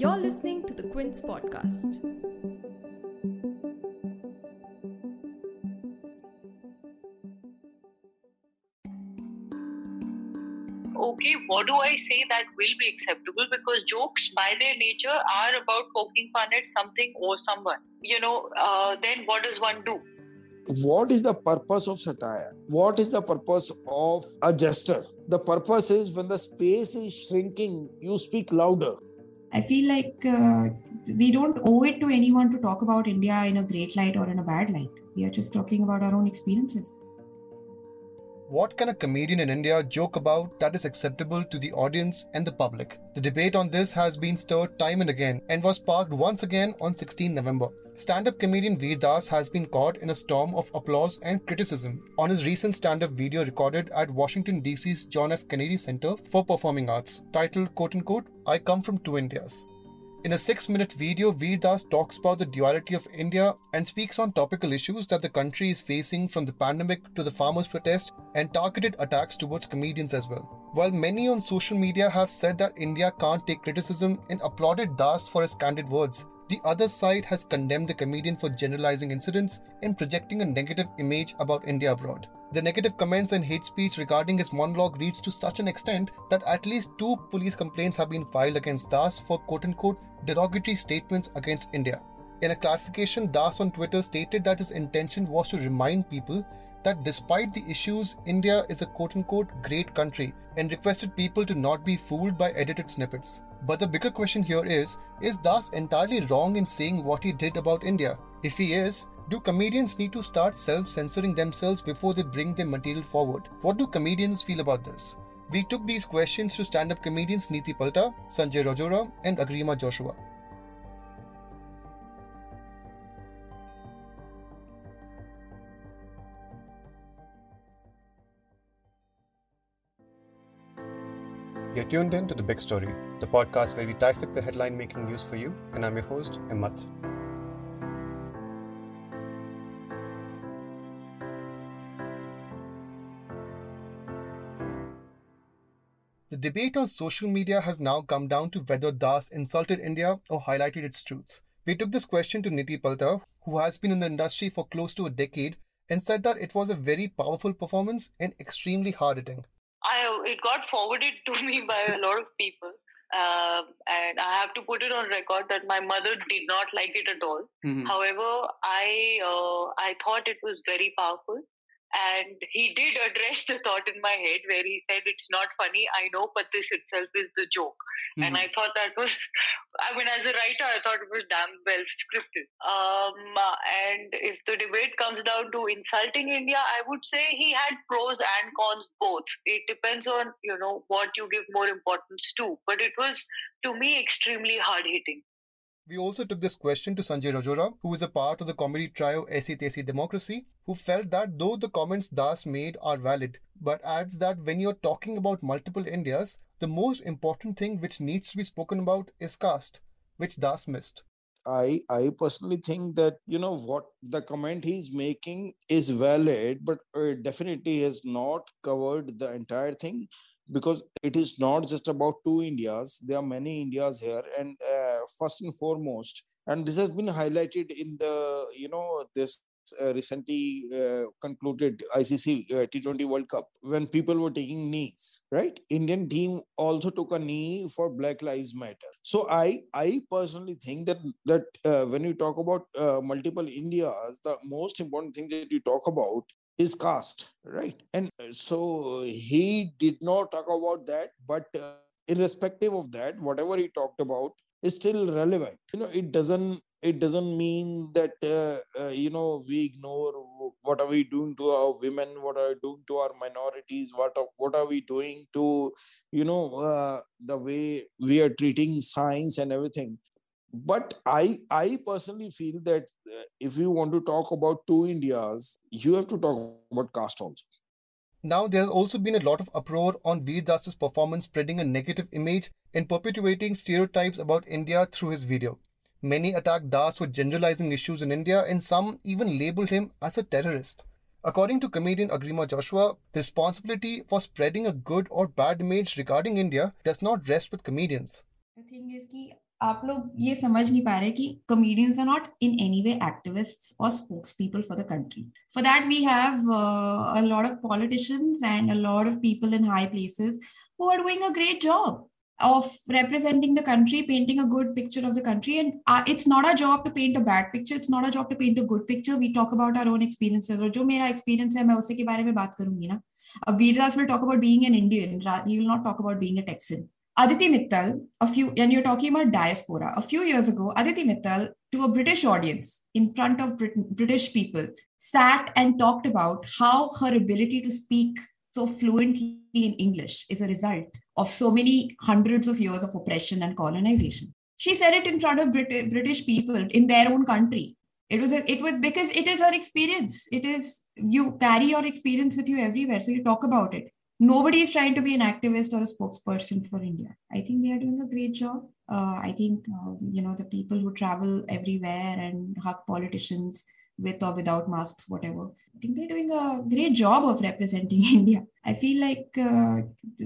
You're listening to the Quint's podcast. Okay, what do I say that will be acceptable? Because jokes by their nature are about poking fun at something or someone. Then what does one do? What is the purpose of satire? What is the purpose of a jester? The purpose is when the space is shrinking, you speak louder. I feel like we don't owe it to anyone to talk about India in a great light or in a bad light. We are just talking about our own experiences. What can a comedian in India joke about that is acceptable to the audience and the public? The debate on this has been stirred time and again and was sparked once again on 16 November. Stand-up comedian Vir Das has been caught in a storm of applause and criticism on his recent stand-up video recorded at Washington DC's John F. Kennedy Center for Performing Arts, titled quote-unquote, I Come From Two Indias. In a 6-minute video, Vir Das talks about the duality of India and speaks on topical issues that the country is facing, from the pandemic to the farmers' protest and targeted attacks towards comedians as well. While many on social media have said that India can't take criticism and applauded Das for his candid words, the other side has condemned the comedian for generalizing incidents and projecting a negative image about India abroad. The negative comments and hate speech regarding his monologue reached to such an extent that at least 2 police complaints have been filed against Das for quote-unquote derogatory statements against India. In a clarification, Das on Twitter stated that his intention was to remind people that despite the issues, India is a quote-unquote great country, and requested people to not be fooled by edited snippets. But the bigger question here is Das entirely wrong in saying what he did about India? If he is, do comedians need to start self-censoring themselves before they bring their material forward? What do comedians feel about this? We took these questions to stand-up comedians Neeti Palta, Sanjay Rajoura and Agrima Joshua. You're tuned in to The Big Story, the podcast where we dissect the headline-making news for you, and I'm your host, Himmat. The debate on social media has now come down to whether Das insulted India or highlighted its truths. We took this question to Neeti Palta, who has been in the industry for close to a decade, and said that it was a very powerful performance and extremely hard-hitting. It got forwarded to me by a lot of people, and I have to put it on record that my mother did not like it at all. Mm-hmm. However, I thought it was very powerful, and he did address the thought in my head where he said, it's not funny, I know, but this itself is the joke. Mm-hmm. And I thought that was, as a writer, I thought it was damn well scripted. And if the debate comes down to insulting India, I would say he had pros and cons both. It depends on, what you give more importance to. But it was, to me, extremely hard-hitting. We also took this question to Sanjay Rajoura, who is a part of the comedy trio Aisi Taisi Democracy, who felt that though the comments Das made are valid, but adds that when you're talking about multiple Indias, the most important thing which needs to be spoken about is caste, which Das missed. I personally think that, what the comment he's making is valid, but it definitely has not covered the entire thing. Because it is not just about two Indias, there are many Indias here, and first and foremost, and this has been highlighted in the, this recently concluded ICC T20 World Cup, when people were taking knees, right? Indian team also took a knee for Black Lives Matter. So I personally think that when you talk about multiple Indias, the most important thing that you talk about is caste, right? And so he did not talk about that, but irrespective of that, whatever he talked about is still relevant. It doesn't mean that, we ignore what are we doing to our women, what are we doing to our minorities, what are we doing to, the way we are treating science and everything. But I personally feel that if you want to talk about two Indias, you have to talk about caste also. Now, there has also been a lot of uproar on Vir Das's performance spreading a negative image and perpetuating stereotypes about India through his video. Many attacked Das for generalizing issues in India, and some even labelled him as a terrorist. According to comedian Agrima Joshua, the responsibility for spreading a good or bad image regarding India does not rest with comedians. The thing is that आप लोग ये समझ नहीं पा रहे कि comedians are not in any way activists or spokespeople for the country. For that, we have a lot of politicians and a lot of people in high places who are doing a great job of representing the country, painting a good picture of the country. And it's not our job to paint a bad picture. It's not our job to paint a good picture. We talk about our own experiences. और जो मेरा experience है, मैं उसे के बारे में बात करूँगी ना. Vir Das will talk about being an Indian. He will not talk about being a Texan. Aditi Mittal, and you're talking about diaspora. A few years ago, Aditi Mittal, to a British audience in front of British people, sat and talked about how her ability to speak so fluently in English is a result of so many hundreds of years of oppression and colonization. She said it in front of British people in their own country. It was because it is her experience. It is, you carry your experience with you everywhere, so you talk about it. Nobody is trying to be an activist or a spokesperson for India. I think they are doing a great job. I think, the people who travel everywhere and hug politicians with or without masks, whatever, I think they're doing a great job of representing India. I feel like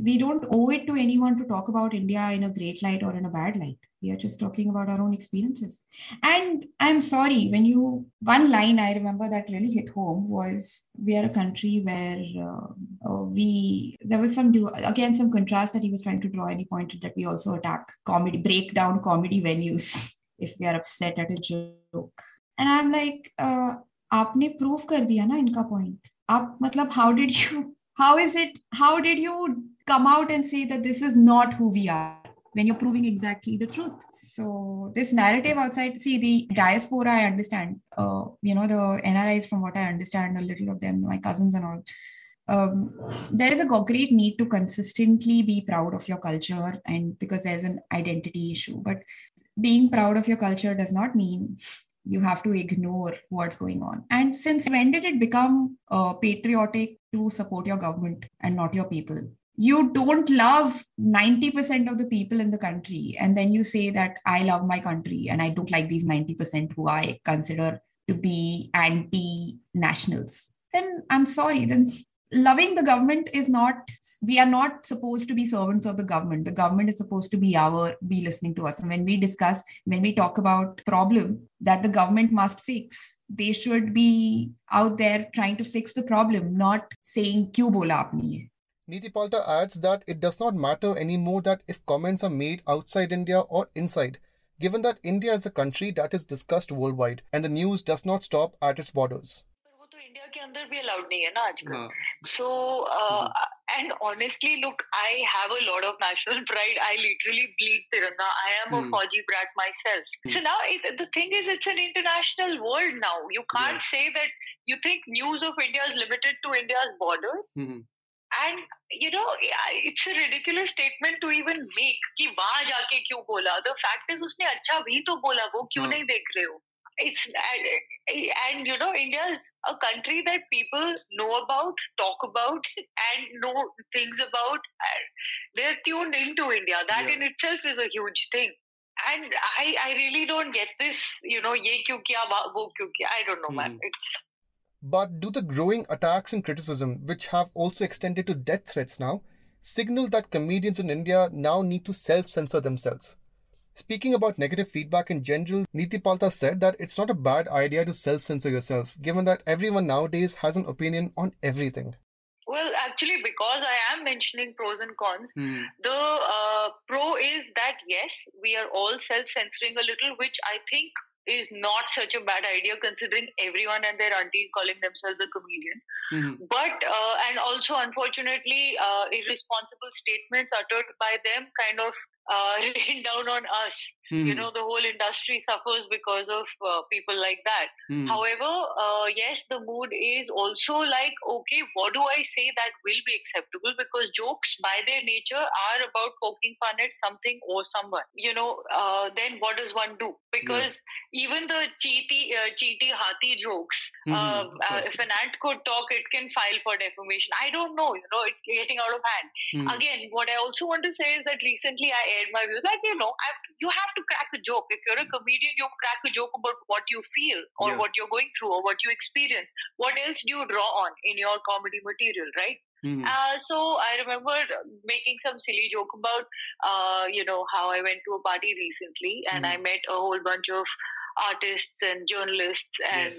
we don't owe it to anyone to talk about India in a great light or in a bad light. We are just talking about our own experiences. And I'm sorry, one line I remember that really hit home was, we are a country where there was some contrast that he was trying to draw, and he pointed that we also attack comedy, break down comedy venues if we are upset at a joke. And I'm like, aapne prove kar diya na inka point. How did you come out and say that this is not who we are? When you're proving exactly the truth. So this narrative outside, the diaspora, I understand, the NRIs, from what I understand, a little of them, my cousins and all, there is a great need to consistently be proud of your culture, and because there's an identity issue, but being proud of your culture does not mean you have to ignore what's going on. And since when did it become patriotic to support your government and not your people? You don't love 90% of the people in the country, and then you say that I love my country and I don't like these 90% who I consider to be anti-nationals. Then I'm sorry, then loving the government is not, we are not supposed to be servants of the government. The government is supposed to be listening to us. And when we talk about problem that the government must fix, they should be out there trying to fix the problem, not saying, "Kyu bola aapne ye?" Neeti Palta adds that it does not matter anymore that if comments are made outside India or inside, given that India is a country that is discussed worldwide and the news does not stop at its borders. So, and honestly, look, I have a lot of national pride. I literally bleed Tiranga. I am a Fauji brat myself. So now the thing is, it's an international world now. You can't say that you think news of India is limited to India's borders. And, it's a ridiculous statement to even make कि वहाँ जाके क्यों बोला. The fact is, उसने अच्छा भी तो बोला, वो क्यों नहीं देख रहे हो? India is a country that people know about, talk about, and know things about. They're tuned into India. That in itself is a huge thing. And I really don't get this, ये क्यों किया, वो क्यों किया. I don't know, man. But do the growing attacks and criticism, which have also extended to death threats now, signal that comedians in India now need to self-censor themselves? Speaking about negative feedback in general, Neeti Palta said that it's not a bad idea to self-censor yourself, given that everyone nowadays has an opinion on everything. Well, actually, because I am mentioning pros and cons, the pro is that, yes, we are all self-censoring a little, which I think is not such a bad idea, considering everyone and their aunties calling themselves a comedian. But, and also unfortunately, irresponsible statements uttered by them kind of rain down on us. The whole industry suffers because of people like that. However, yes, the mood is also like, okay, what do I say that will be acceptable? Because jokes by their nature are about poking fun at something or someone. Then what does one do? Because even the cheaty hati jokes, if an ant could talk, it can file for defamation. I don't know, it's getting out of hand. Again, what I also want to say is that recently I aired my views. Like, you know, you have to crack a joke. If you're a comedian, you crack a joke about what you feel or what you're going through or what you experience. What else do you draw on in your comedy material, right? Mm-hmm. So I remember making some silly joke about, you know, how I went to a party recently and I met a whole bunch of artists and journalists and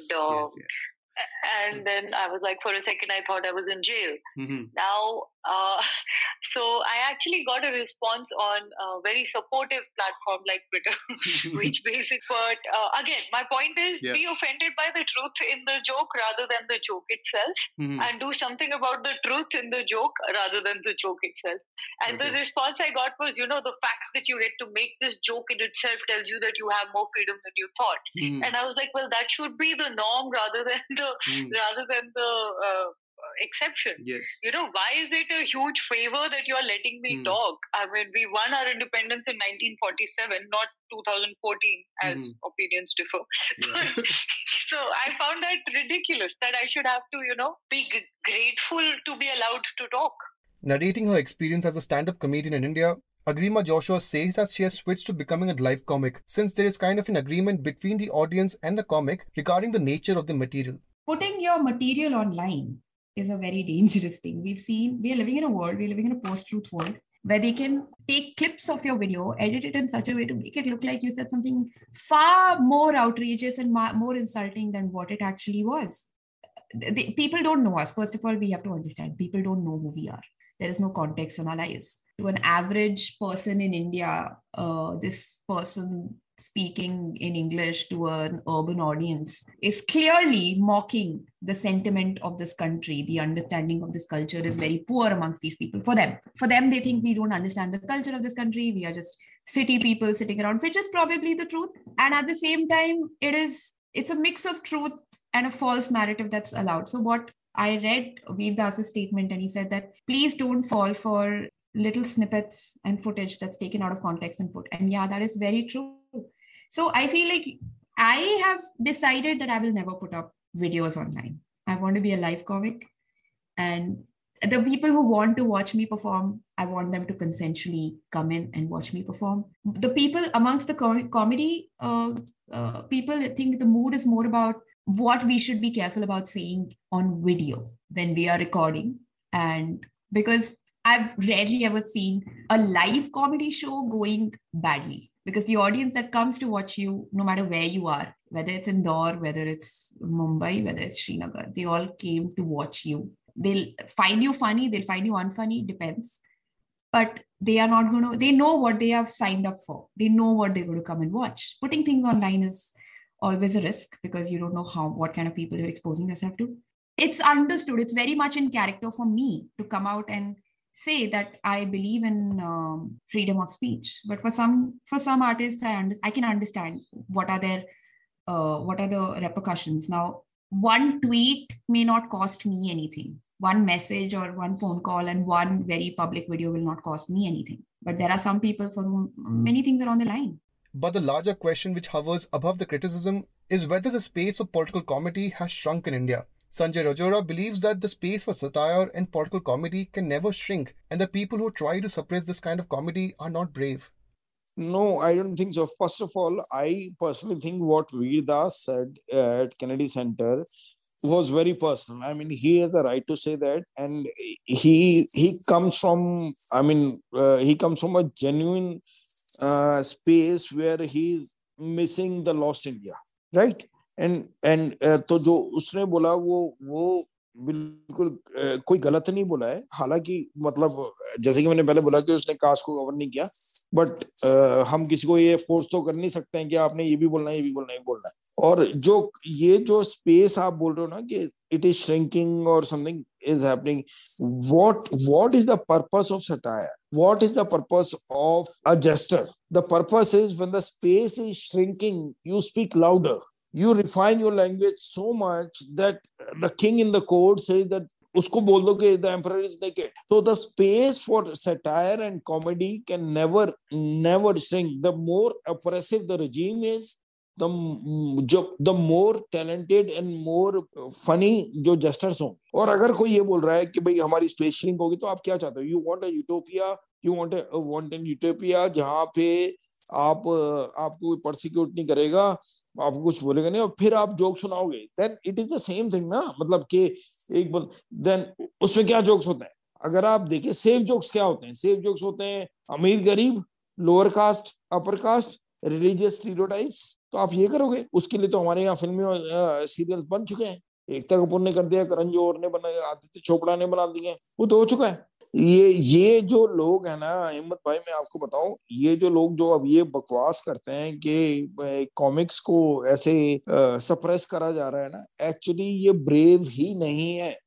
and then I was like, for a second, I thought I was in jail. Now, so I actually got a response on a very supportive platform like Twitter, which basically, but again, my point is be offended by the truth in the joke rather than the joke itself, and do something about the truth in the joke rather than the joke itself. And the response I got was, you know, the fact that you get to make this joke in itself tells you that you have more freedom than you thought. And I was like, well, that should be the norm rather than the rather than the exception. You know, why is it a huge favor that you're letting me talk? I mean, we won our independence in 1947, not 2014, as opinions differ. So I found that ridiculous that I should have to, you know, be grateful to be allowed to talk. Narrating her experience as a stand-up comedian in India, Agrima Joshua says that she has switched to becoming a live comic, since there is kind of an agreement between the audience and the comic regarding the nature of the material. Putting your material online is a very dangerous thing. We've seen, we are living in a world, we're living in a post-truth world, where they can take clips of your video, edit it in such a way to make it look like you said something far more outrageous and more insulting than what it actually was. People don't know us. First of all, we have to understand, people don't know who we are. There is no context on our lives. To an average person in India, this person speaking in English to an urban audience is clearly mocking the sentiment of this country. The understanding of this culture is very poor amongst these people. For them, they think we don't understand the culture of this country. We are just city people sitting around, which is probably the truth. And at the same time, it's a mix of truth and a false narrative that's allowed. So what I read Vir Das's statement, and he said that please don't fall for little snippets and footage that's taken out of context and put. And yeah, that is very true. So I feel like I have decided that I will never put up videos online. I want to be a live comic. And the people who want to watch me perform, I want them to consensually come in and watch me perform. The people amongst the comedy people think the mood is more about what we should be careful about saying on video when we are recording. And because I've rarely ever seen a live comedy show going badly, because the audience that comes to watch you, no matter where you are, whether it's Indore, whether it's Mumbai, whether it's Srinagar, they all came to watch you. They'll find you funny, they'll find you unfunny, depends. But they are not going to, they know what they have signed up for. They know what they're going to come and watch. Putting things online is always a risk, because you don't know what kind of people you're exposing yourself to. It's understood. It's very much in character for me to come out and say that I believe in freedom of speech. But for some artists, I can understand what are the repercussions. Now, one tweet may not cost me anything. One message or one phone call and one very public video will not cost me anything. But there are some people for whom many things are on the line. But the larger question which hovers above the criticism is whether the space of political comedy has shrunk in India. Sanjay Rajoura believes that the space for satire and political comedy can never shrink, and the people who try to suppress this kind of comedy are not brave. No, I don't think so. First of all, I personally think what Vir Das said at Kennedy Center was very personal. I mean, he has a right to say that, and he comes from, I mean, he comes from a genuine space where he's missing the lost India, right? And तो जो उसने बोला वो बिल्कुल कोई गलत नहीं बोला है, हालांकि मतलब जैसे कि मैंने पहले बोला कि उसने कास्ट को कवर नहीं किया, बट हम किसी को ये फोर्स तो कर नहीं सकते हैं कि आपने ये भी बोलना है, ये भी बोलना है, ये बोलना है. और ये जो स्पेस आप बोल रहे हो ना कि it is shrinking or something is happening. What is the purpose of satire? What is the purpose of a jester? The purpose is when the space is shrinking, you speak louder. You refine your language so much that the king in the court says that usko bol do ke the emperor is naked. So the space for satire and comedy can never shrink. The more oppressive the regime is, the more talented and more funny जो jesters हों. और अगर कोई ये बोल रहा है कि भाई हमारी space shrink होगी, तो आप क्या चाहते हो? You want a utopia You want an utopia जहाँ पे आपको persecute नहीं करेगा, आपको कुछ बोलेगा नहीं और फिर आप jokes सुनाओगे. Then it is the same thing ना, मतलब कि एक then उसमें क्या jokes होते हैं? अगर आप देखें safe jokes क्या होते हैं? Safe jokes होते हैं अमीर गरीब, lower caste, upper caste, religious stereotypes. तो आप ये करोगे, उसके लिए तो हमारे यहाँ फिल्में और सीरियल्स बन चुके हैं. एकता कपूर ने कर दिया, करण जौहर ने बनाया, आदित्य चोपड़ा ने बना दिए, वो तो हो चुका है. ये जो लोग है ना हिम्मत भाई, मैं आपको बताऊं, ये जो लोग जो अब ये बकवास करते हैं कि कॉमिक्स को ऐसे सप्रेस करा जा रहा है ना, एक्चुअली ये ब्रेव ही नहीं है,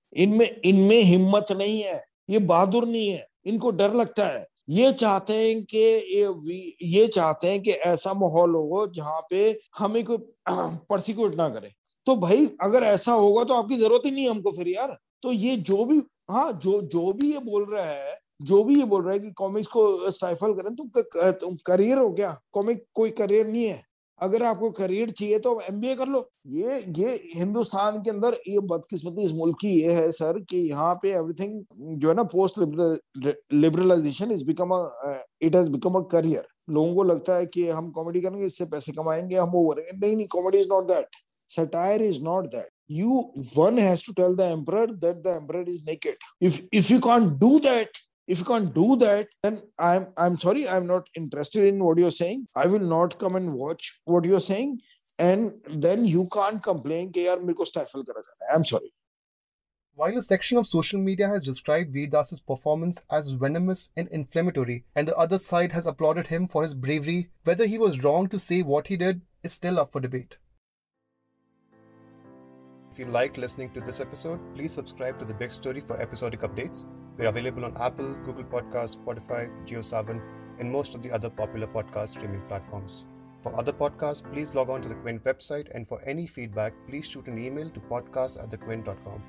इनमें हिम्मत नहीं है, ये बहादुर नहीं है, इनको डर लगता है. ये चाहते हैं कि ऐसा माहौल हो जहाँ पे हमें कोई परसिक्यूट ना करे. तो भाई अगर ऐसा होगा तो आपकी जरूरत ही नहीं हमको फिर यार. तो ये जो भी ये बोल रहा है कि कॉमिक्स को स्टाइफल करें, तुम करियर हो क्या? कॉमिक कोई करियर नहीं है. अगर आपको करियर चाहिए तो एमबीए कर लो. ये हिंदुस्तान के अंदर ये बदकिस्मती इस मुल्क की ये है सर कि यहाँ पे एवरीथिंग जो है ना post liberalisation it has become a career. लोगों को लगता है कि हम कॉमेडी करेंगे, इससे पैसे कमाएंगे, हम वो करेंगे. नहीं, comedy is not that. Satire is not that. One has to tell the emperor that the emperor is naked. If you can't do that, then I'm sorry, I'm not interested in what you're saying. I will not come and watch what you're saying. And then you can't complain that yaar mereko stifle kara ja raha hai. I'm sorry. While a section of social media has described Vir Das's performance as venomous and inflammatory, and the other side has applauded him for his bravery, whether he was wrong to say what he did is still up for debate. If you liked listening to this episode, please subscribe to The Big Story for episodic updates. We're available on Apple, Google Podcasts, Spotify, Saavn, and most of the other popular podcast streaming platforms. For other podcasts, please log on to the Quint website, and for any feedback, please shoot an email to podcast@thequint.com.